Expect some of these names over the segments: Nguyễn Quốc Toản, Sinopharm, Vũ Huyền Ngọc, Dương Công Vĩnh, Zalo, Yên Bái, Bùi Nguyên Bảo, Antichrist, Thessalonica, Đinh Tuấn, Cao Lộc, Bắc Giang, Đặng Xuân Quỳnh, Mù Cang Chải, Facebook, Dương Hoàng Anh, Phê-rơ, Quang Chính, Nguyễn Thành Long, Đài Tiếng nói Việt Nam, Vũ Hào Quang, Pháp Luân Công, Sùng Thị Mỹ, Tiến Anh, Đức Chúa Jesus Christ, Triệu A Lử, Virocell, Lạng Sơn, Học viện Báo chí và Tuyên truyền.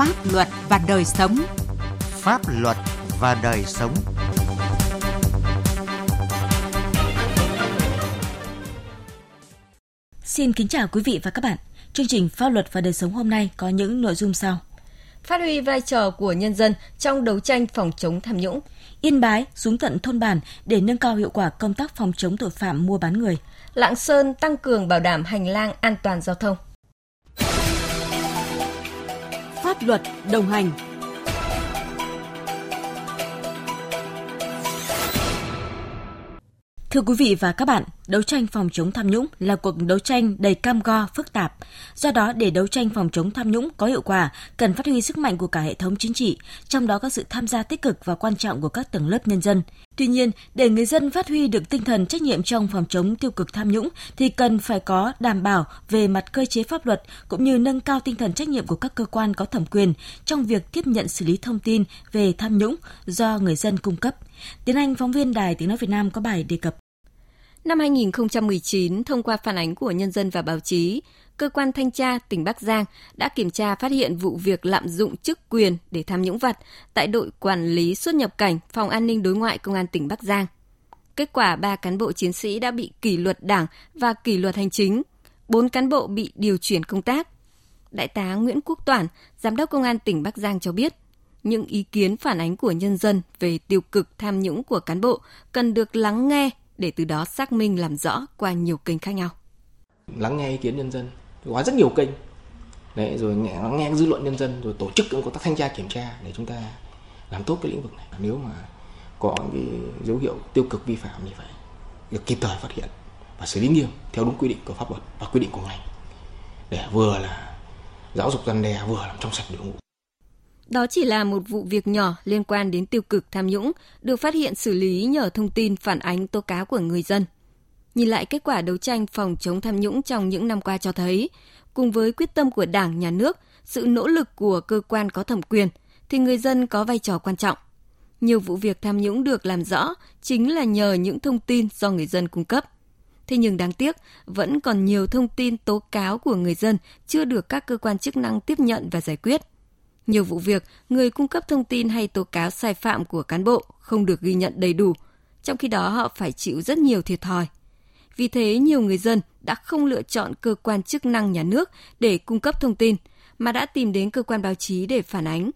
Pháp luật và đời sống. Pháp luật và đời sống. Xin kính chào quý vị và các bạn. Chương trình Pháp luật và đời sống hôm nay có những nội dung sau. Phát huy vai trò của nhân dân trong đấu tranh phòng chống tham nhũng. Yên Bái xuống tận thôn bản để nâng cao hiệu quả công tác phòng chống tội phạm mua bán người. Lạng Sơn tăng cường bảo đảm hành lang an toàn giao thông. Pháp luật đồng hành. Thưa quý vị và các bạn, đấu tranh phòng chống tham nhũng là cuộc đấu tranh đầy cam go, phức tạp. Do đó, để đấu tranh phòng chống tham nhũng có hiệu quả, cần phát huy sức mạnh của cả hệ thống chính trị, trong đó có sự tham gia tích cực và quan trọng của các tầng lớp nhân dân. Tuy nhiên, để người dân phát huy được tinh thần trách nhiệm trong phòng chống tiêu cực tham nhũng thì cần phải có đảm bảo về mặt cơ chế pháp luật cũng như nâng cao tinh thần trách nhiệm của các cơ quan có thẩm quyền trong việc tiếp nhận xử lý thông tin về tham nhũng do người dân cung cấp. Tiến Anh, phóng viên Đài Tiếng nói Việt Nam có bài đề cập. Năm 2019, thông qua phản ánh của nhân dân và báo chí, cơ quan thanh tra tỉnh Bắc Giang đã kiểm tra phát hiện vụ việc lạm dụng chức quyền để tham nhũng vặt tại đội quản lý xuất nhập cảnh, phòng an ninh đối ngoại công an tỉnh Bắc Giang. Kết quả 3 cán bộ chiến sĩ đã bị kỷ luật đảng và kỷ luật hành chính, 4 cán bộ bị điều chuyển công tác. Đại tá Nguyễn Quốc Toản, giám đốc công an tỉnh Bắc Giang cho biết, những ý kiến phản ánh của nhân dân về tiêu cực tham nhũng của cán bộ cần được lắng nghe để từ đó xác minh làm rõ qua nhiều kênh khác nhau. Lắng nghe ý kiến nhân dân qua rất nhiều kênh. Đấy, rồi nghe dư luận nhân dân, rồi tổ chức công tác thanh tra kiểm tra để chúng ta làm tốt cái lĩnh vực này. Nếu mà có cái dấu hiệu tiêu cực vi phạm như vậy, được kịp thời phát hiện và xử lý nghiêm theo đúng quy định của pháp luật và quy định của ngành. Để vừa là giáo dục răn đe, vừa làm trong sạch đội ngũ. Đó chỉ là một vụ việc nhỏ liên quan đến tiêu cực tham nhũng, được phát hiện xử lý nhờ thông tin phản ánh tố cáo của người dân. Nhìn lại kết quả đấu tranh phòng chống tham nhũng trong những năm qua cho thấy, cùng với quyết tâm của Đảng, Nhà nước, sự nỗ lực của cơ quan có thẩm quyền, thì người dân có vai trò quan trọng. Nhiều vụ việc tham nhũng được làm rõ chính là nhờ những thông tin do người dân cung cấp. Thế nhưng đáng tiếc, vẫn còn nhiều thông tin tố cáo của người dân chưa được các cơ quan chức năng tiếp nhận và giải quyết. Nhiều vụ việc, người cung cấp thông tin hay tố cáo sai phạm của cán bộ không được ghi nhận đầy đủ, trong khi đó họ phải chịu rất nhiều thiệt thòi. Vì thế, nhiều người dân đã không lựa chọn cơ quan chức năng nhà nước để cung cấp thông tin, mà đã tìm đến cơ quan báo chí để phản ánh.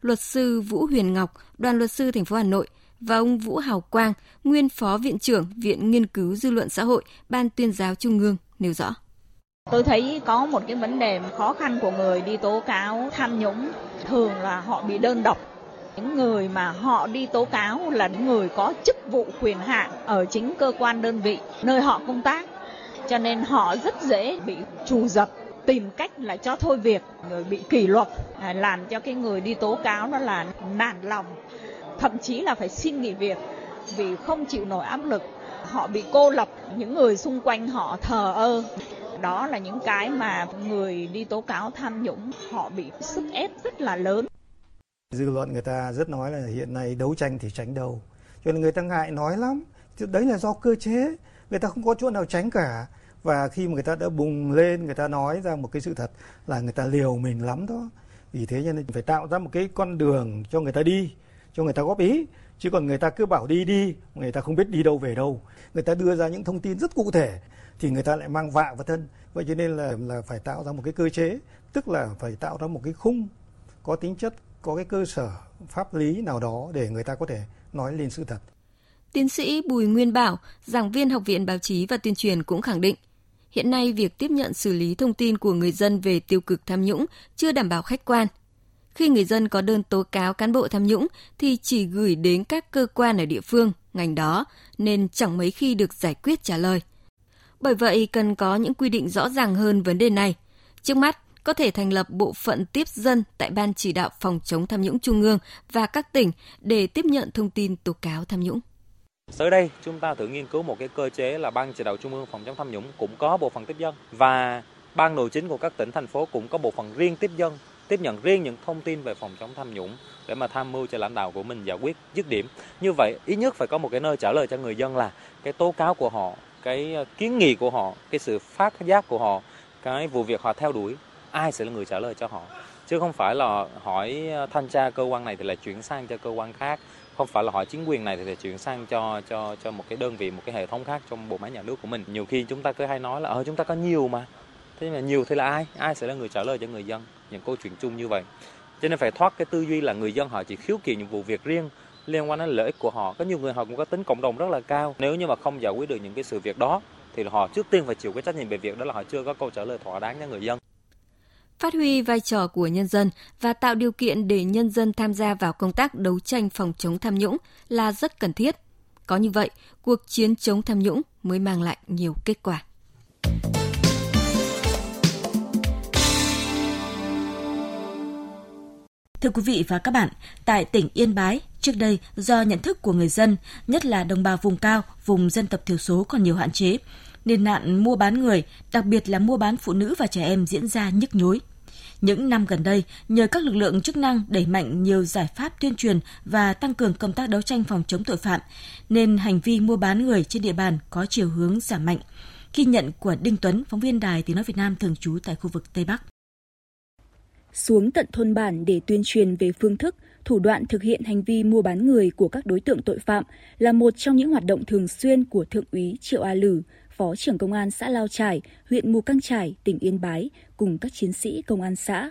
Luật sư Vũ Huyền Ngọc, đoàn luật sư thành phố Hà Nội và ông Vũ Hào Quang, nguyên phó viện trưởng Viện Nghiên cứu Dư luận xã hội, Ban Tuyên giáo Trung ương nêu rõ. Tôi thấy có một cái vấn đề khó khăn của người đi tố cáo tham nhũng, thường là họ bị đơn độc. Những người mà họ đi tố cáo là những người có chức vụ quyền hạn ở chính cơ quan đơn vị nơi họ công tác, cho nên họ rất dễ bị trù dập, tìm cách là cho thôi việc, người bị kỷ luật, làm cho cái người đi tố cáo nó là nản lòng, thậm chí là phải xin nghỉ việc vì không chịu nổi áp lực. Họ bị cô lập, những người xung quanh họ thờ ơ. Đó là những cái mà người đi tố cáo tham nhũng họ bị sức ép rất là lớn. Dư luận người ta rất nói là hiện nay đấu tranh thì tránh đầu, cho nên người ta ngại nói lắm. Đấy là do cơ chế, người ta không có chỗ nào tránh cả. Và khi mà người ta đã bùng lên, người ta nói ra một cái sự thật là người ta liều mình lắm đó. Vì thế nên phải tạo ra một cái con đường cho người ta đi, cho người ta góp ý. Chứ còn người ta cứ bảo đi, người ta không biết đi đâu về đâu. Người ta đưa ra những thông tin rất cụ thể thì người ta lại mang vạ vào thân. Vậy cho nên là phải tạo ra một cái cơ chế, tức là phải tạo ra một cái khung có tính chất, có cái cơ sở pháp lý nào đó để người ta có thể nói lên sự thật. Tiến sĩ Bùi Nguyên Bảo, giảng viên Học viện Báo chí và Tuyên truyền cũng khẳng định, hiện nay việc tiếp nhận xử lý thông tin của người dân về tiêu cực tham nhũng chưa đảm bảo khách quan. Khi người dân có đơn tố cáo cán bộ tham nhũng thì chỉ gửi đến các cơ quan ở địa phương, ngành đó nên chẳng mấy khi được giải quyết trả lời. Bởi vậy, cần có những quy định rõ ràng hơn vấn đề này. Trước mắt, có thể thành lập bộ phận tiếp dân tại Ban Chỉ đạo Phòng chống tham nhũng Trung ương và các tỉnh để tiếp nhận thông tin tố cáo tham nhũng. Tới đây, chúng ta thử nghiên cứu một cái cơ chế là Ban Chỉ đạo Trung ương Phòng chống tham nhũng cũng có bộ phận tiếp dân và Ban Nội chính của các tỉnh, thành phố cũng có bộ phận riêng tiếp dân, tiếp nhận riêng những thông tin về phòng chống tham nhũng để mà tham mưu cho lãnh đạo của mình giải quyết dứt điểm. Như vậy, ít nhất phải có một cái nơi trả lời cho người dân là cái tố cáo của họ, cái kiến nghị của họ, cái sự phát giác của họ, cái vụ việc họ theo đuổi, ai sẽ là người trả lời cho họ. chứ không phải là hỏi thanh tra cơ quan này thì lại chuyển sang cho cơ quan khác, không phải là hỏi chính quyền này thì lại chuyển sang cho một cái đơn vị, một cái hệ thống khác trong bộ máy nhà nước của mình. Nhiều khi chúng ta cứ hay nói là chúng ta có nhiều mà, thế mà nhiều thì là ai sẽ là người trả lời cho người dân những câu chuyện chung như vậy. Cho nên phải thoát cái tư duy là người dân họ chỉ khiếu kiện những vụ việc riêng liên quan đến lợi ích của họ. Có nhiều người họ cũng có tính cộng đồng rất là cao. Nếu như mà không giải quyết được những cái sự việc đó thì họ trước tiên phải chịu cái trách nhiệm về việc đó là họ chưa có câu trả lời thỏa đáng cho người dân. Phát huy vai trò của nhân dân và tạo điều kiện để nhân dân tham gia vào công tác đấu tranh phòng chống tham nhũng là rất cần thiết. Có như vậy, cuộc chiến chống tham nhũng mới mang lại nhiều kết quả. Thưa quý vị và các bạn, tại tỉnh Yên Bái, trước đây do nhận thức của người dân, nhất là đồng bào vùng cao, vùng dân tộc thiểu số còn nhiều hạn chế, nên nạn mua bán người, đặc biệt là mua bán phụ nữ và trẻ em diễn ra nhức nhối. Những năm gần đây, nhờ các lực lượng chức năng đẩy mạnh nhiều giải pháp tuyên truyền và tăng cường công tác đấu tranh phòng chống tội phạm, nên hành vi mua bán người trên địa bàn có chiều hướng giảm mạnh. Ghi nhận của Đinh Tuấn, phóng viên Đài Tiếng nói Việt Nam thường trú tại khu vực Tây Bắc. Xuống tận thôn bản để tuyên truyền về phương thức, thủ đoạn thực hiện hành vi mua bán người của các đối tượng tội phạm là một trong những hoạt động thường xuyên của Thượng úy Triệu A Lử, Phó trưởng Công an xã Lao Chải, huyện Mù Cang Chải, tỉnh Yên Bái cùng các chiến sĩ công an xã.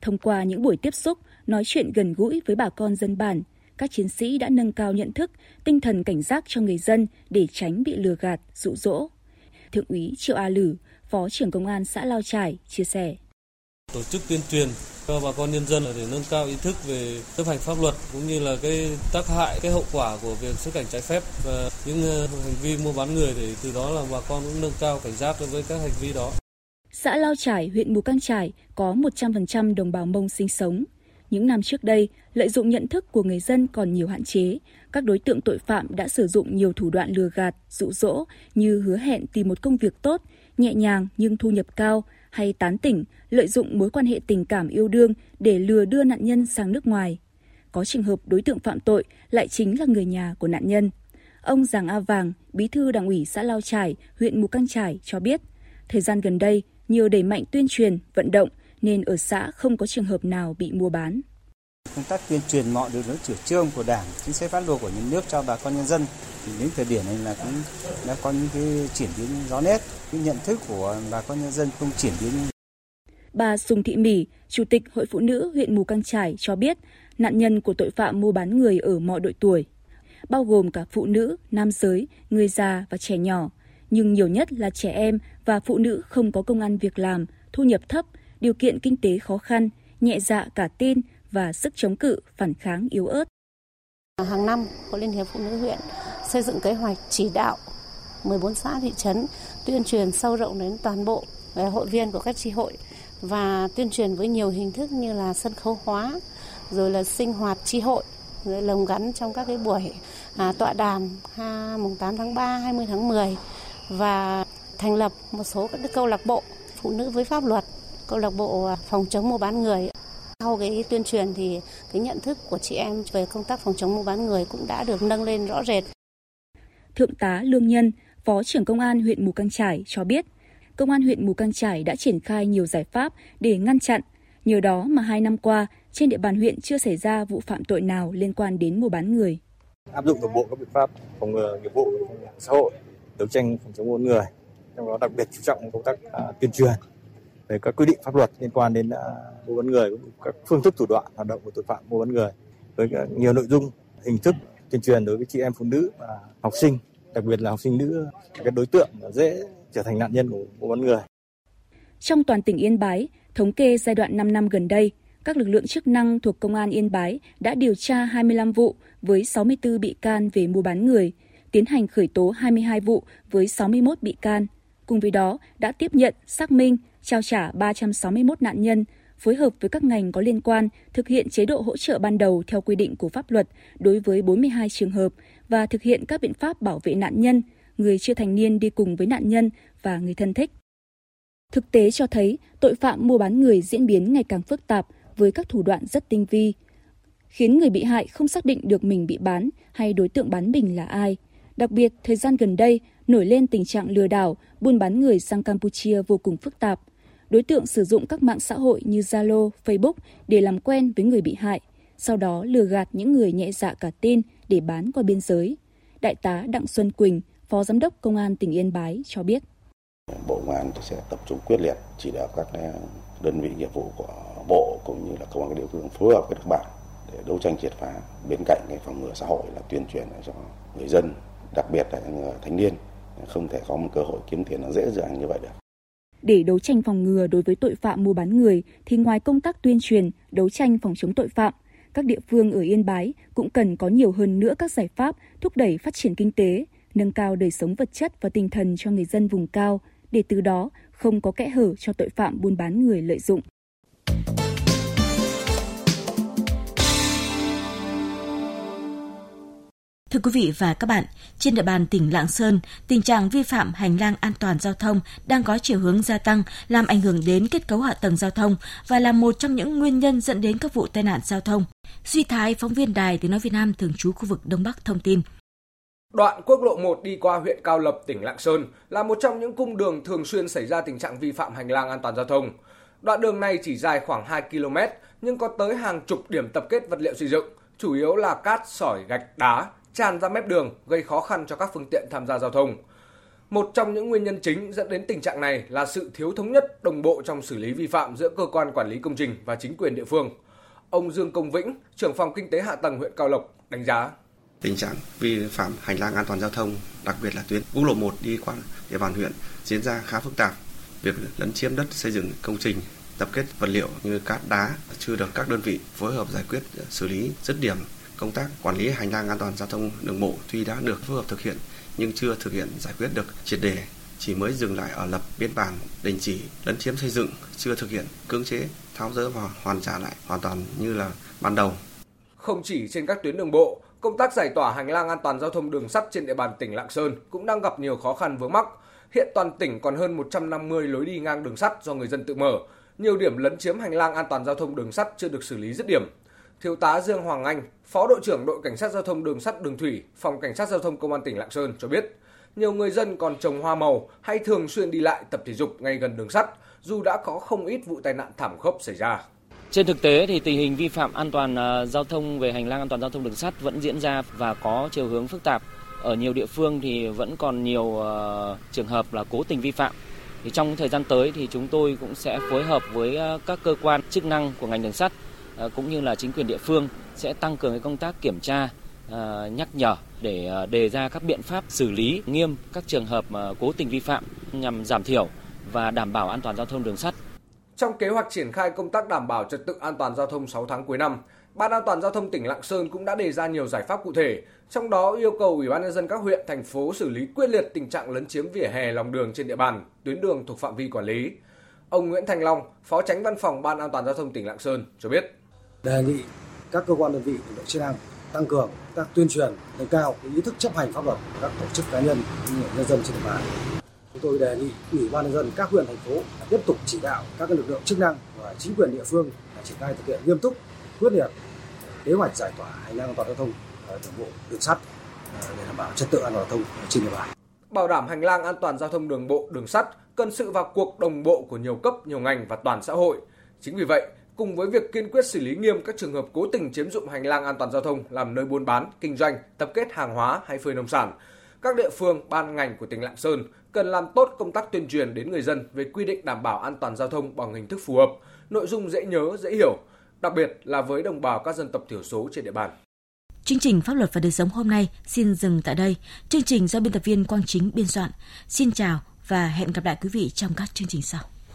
Thông qua những buổi tiếp xúc, nói chuyện gần gũi với bà con dân bản, các chiến sĩ đã nâng cao nhận thức, tinh thần cảnh giác cho người dân để tránh bị lừa gạt, dụ dỗ. Thượng úy Triệu A Lử, Phó trưởng Công an xã Lao Chải chia sẻ. Tổ chức tuyên truyền cho bà con nhân dân để nâng cao ý thức về chấp hành pháp luật cũng như là cái tác hại, cái hậu quả của việc xuất cảnh trái phép và những hành vi mua bán người, để từ đó là bà con cũng nâng cao cảnh giác đối với các hành vi đó. Xã Lao Chải, huyện Mù Cang Chải có 100% đồng bào Mông sinh sống. Những năm trước đây, lợi dụng nhận thức của người dân còn nhiều hạn chế, các đối tượng tội phạm đã sử dụng nhiều thủ đoạn lừa gạt, dụ dỗ như hứa hẹn tìm một công việc tốt, nhẹ nhàng nhưng thu nhập cao, hay tán tỉnh, lợi dụng mối quan hệ tình cảm yêu đương để lừa đưa nạn nhân sang nước ngoài. Có trường hợp đối tượng phạm tội lại chính là người nhà của nạn nhân. Ông Giàng A Vàng, Bí thư Đảng ủy xã Lao Chải, huyện Mù Cang Chải cho biết, thời gian gần đây nhiều đẩy mạnh tuyên truyền, vận động nên ở xã không có trường hợp nào bị mua bán. Công tác tuyên truyền mọi đường lối chủ trương của Đảng, chính sách pháp luật của nhà nước cho bà con nhân dân thì đến thời điểm này là cũng đã có những cái chuyển biến rõ nét, cái nhận thức của bà con nhân dân không chuyển biến. Bà Sùng Thị Mỹ, Chủ tịch Hội Phụ nữ huyện Mù Cang Chải cho biết, nạn nhân của tội phạm mua bán người ở mọi độ tuổi, bao gồm cả phụ nữ, nam giới, người già và trẻ nhỏ, nhưng nhiều nhất là trẻ em và phụ nữ không có công ăn việc làm, thu nhập thấp, điều kiện kinh tế khó khăn, nhẹ dạ cả tin và sức chống cự, phản kháng yếu ớt. Hàng năm, Hội Liên hiệp Phụ nữ huyện xây dựng kế hoạch chỉ đạo 14 xã thị trấn tuyên truyền sâu rộng đến toàn bộ hội viên của các chi hội và tuyên truyền với nhiều hình thức như là sân khấu hóa, rồi là sinh hoạt chi hội, rồi lồng gắn trong các cái buổi tọa đàm mùng 8 tháng 3, 20 tháng 10 và thành lập một số các câu lạc bộ phụ nữ với pháp luật, câu lạc bộ phòng chống mua bán người. Sau cái tuyên truyền thì cái nhận thức của chị em về công tác phòng chống mua bán người cũng đã được nâng lên rõ rệt. Thượng tá Lương Nhân, Phó trưởng Công an huyện Mù Cang Chải cho biết, Công an huyện Mù Cang Chải đã triển khai nhiều giải pháp để ngăn chặn. Nhờ đó mà 2 năm qua, trên địa bàn huyện chưa xảy ra vụ phạm tội nào liên quan đến mua bán người. Áp dụng đồng bộ các biện pháp phòng ngừa nghiệp vụ xã hội, đấu tranh phòng chống mua bán người, trong đó đặc biệt chú trọng công tác tuyên truyền về các quy định pháp luật liên quan đến mua bán người, các phương thức thủ đoạn hoạt động của tội phạm mua bán người với nhiều nội dung, hình thức tuyên truyền đối với chị em phụ nữ và học sinh, đặc biệt là học sinh nữ, các đối tượng dễ trở thành nạn nhân của mua bán người. Trong toàn tỉnh Yên Bái, thống kê giai đoạn 5 năm gần đây, các lực lượng chức năng thuộc Công an Yên Bái đã điều tra 25 vụ với 64 bị can về mua bán người, tiến hành khởi tố 22 vụ với 61 bị can. Cùng với đó, đã tiếp nhận, xác minh, trao trả 361 nạn nhân, phối hợp với các ngành có liên quan thực hiện chế độ hỗ trợ ban đầu theo quy định của pháp luật đối với 42 trường hợp và thực hiện các biện pháp bảo vệ nạn nhân, người chưa thành niên đi cùng với nạn nhân và người thân thích. Thực tế cho thấy, tội phạm mua bán người diễn biến ngày càng phức tạp với các thủ đoạn rất tinh vi, khiến người bị hại không xác định được mình bị bán hay đối tượng bán mình là ai. Đặc biệt, thời gian gần đây, nổi lên tình trạng lừa đảo, buôn bán người sang Campuchia vô cùng phức tạp. đối tượng sử dụng các mạng xã hội như Zalo, Facebook để làm quen với người bị hại, sau đó lừa gạt những người nhẹ dạ cả tin để bán qua biên giới. Đại tá Đặng Xuân Quỳnh, Phó Giám đốc Công an tỉnh Yên Bái cho biết. Bộ Công an sẽ tập trung quyết liệt chỉ đạo các đơn vị nghiệp vụ của bộ cũng như là công an các địa phương phối hợp với các bạn để đấu tranh triệt phá. Bên cạnh cái phòng ngừa xã hội là tuyên truyền cho người dân, đặc biệt là người thanh niên không thể có một cơ hội kiếm tiền nó dễ dàng như vậy được. Để đấu tranh phòng ngừa đối với tội phạm mua bán người thì ngoài công tác tuyên truyền, đấu tranh phòng chống tội phạm, các địa phương ở Yên Bái cũng cần có nhiều hơn nữa các giải pháp thúc đẩy phát triển kinh tế, nâng cao đời sống vật chất và tinh thần cho người dân vùng cao, để từ đó không có kẽ hở cho tội phạm buôn bán người lợi dụng. Thưa quý vị và các bạn, trên địa bàn tỉnh Lạng Sơn, tình trạng vi phạm hành lang an toàn giao thông đang có chiều hướng gia tăng, làm ảnh hưởng đến kết cấu hạ tầng giao thông và là một trong những nguyên nhân dẫn đến các vụ tai nạn giao thông. Duy Thái, phóng viên Đài Tiếng nói Việt Nam thường trú khu vực Đông Bắc thông tin. Đoạn quốc lộ 1 đi qua huyện Cao Lộc, tỉnh Lạng Sơn là một trong những cung đường thường xuyên xảy ra tình trạng vi phạm hành lang an toàn giao thông. Đoạn đường này chỉ dài khoảng 2 km nhưng có tới hàng chục điểm tập kết vật liệu xây dựng, chủ yếu là cát, sỏi, gạch, đá, tràn ra mép đường gây khó khăn cho các phương tiện tham gia giao thông. Một trong những nguyên nhân chính dẫn đến tình trạng này là sự thiếu thống nhất, đồng bộ trong xử lý vi phạm giữa cơ quan quản lý công trình và chính quyền địa phương. Ông Dương Công Vĩnh, trưởng phòng kinh tế hạ tầng huyện Cao Lộc đánh giá. Tình trạng vi phạm hành lang an toàn giao thông, đặc biệt là tuyến quốc lộ 1 đi qua địa bàn huyện diễn ra khá phức tạp. Việc lấn chiếm đất xây dựng công trình, tập kết vật liệu như cát đá chưa được các đơn vị phối hợp giải quyết xử lý dứt điểm. Công tác quản lý hành lang an toàn giao thông đường bộ tuy đã được phối hợp thực hiện nhưng chưa thực hiện giải quyết được triệt để, chỉ mới dừng lại ở lập biên bản đình chỉ lấn chiếm xây dựng, chưa thực hiện cưỡng chế, tháo dỡ và hoàn trả lại hoàn toàn như là ban đầu. Không chỉ trên các tuyến đường bộ, công tác giải tỏa hành lang an toàn giao thông đường sắt trên địa bàn tỉnh Lạng Sơn cũng đang gặp nhiều khó khăn vướng mắc. Hiện toàn tỉnh còn hơn 150 lối đi ngang đường sắt do người dân tự mở, nhiều điểm lấn chiếm hành lang an toàn giao thông đường sắt chưa được xử lý dứt điểm. Thiếu tá Dương Hoàng Anh, Phó đội trưởng đội cảnh sát giao thông đường sắt đường thủy, phòng cảnh sát giao thông công an tỉnh Lạng Sơn cho biết, nhiều người dân còn trồng hoa màu hay thường xuyên đi lại tập thể dục ngay gần đường sắt, dù đã có không ít vụ tai nạn thảm khốc xảy ra. Trên thực tế thì tình hình vi phạm an toàn giao thông về hành lang an toàn giao thông đường sắt vẫn diễn ra và có chiều hướng phức tạp. Ở nhiều địa phương thì vẫn còn nhiều trường hợp là cố tình vi phạm. Thì trong thời gian tới thì chúng tôi cũng sẽ phối hợp với các cơ quan chức năng của ngành đường sắt cũng như là chính quyền địa phương sẽ tăng cường cái công tác kiểm tra, nhắc nhở để đề ra các biện pháp xử lý nghiêm các trường hợp cố tình vi phạm nhằm giảm thiểu và đảm bảo an toàn giao thông đường sắt. Trong kế hoạch triển khai công tác đảm bảo trật tự an toàn giao thông 6 tháng cuối năm, Ban An toàn giao thông tỉnh Lạng Sơn cũng đã đề ra nhiều giải pháp cụ thể, trong đó yêu cầu Ủy ban nhân dân các huyện, thành phố xử lý quyết liệt tình trạng lấn chiếm vỉa hè lòng đường trên địa bàn, tuyến đường thuộc phạm vi quản lý. Ông Nguyễn Thành Long, Phó Chánh Văn phòng Ban An toàn giao thông tỉnh Lạng Sơn cho biết. Đề nghị các cơ quan đơn vị của đội chức năng tăng cường các tuyên truyền, nâng cao ý thức chấp hành pháp luật của các tổ chức cá nhân như nhân dân trên địa bàn. Chúng tôi đề nghị Ủy ban nhân dân các huyện, thành phố tiếp tục chỉ đạo các lực lượng chức năng và chính quyền địa phương triển khai thực hiện nghiêm túc, quyết liệt kế hoạch giải tỏa hành lang an toàn giao thông đường bộ, đường sắt để đảm bảo trật tự an toàn giao thông trên địa bàn. Bảo đảm hành lang an toàn giao thông đường bộ, đường sắt cần sự vào cuộc đồng bộ của nhiều cấp, nhiều ngành và toàn xã hội. Chính vì vậy, cùng với việc kiên quyết xử lý nghiêm các trường hợp cố tình chiếm dụng hành lang an toàn giao thông làm nơi buôn bán, kinh doanh, tập kết hàng hóa hay phơi nông sản, các địa phương, ban ngành của tỉnh Lạng Sơn cần làm tốt công tác tuyên truyền đến người dân về quy định đảm bảo an toàn giao thông bằng hình thức phù hợp, nội dung dễ nhớ, dễ hiểu, đặc biệt là với đồng bào các dân tộc thiểu số trên địa bàn. Chương trình Pháp luật và đời sống hôm nay xin dừng tại đây. Chương trình do biên tập viên Quang Chính biên soạn. Xin chào và hẹn gặp lại quý vị trong các chương trình sau.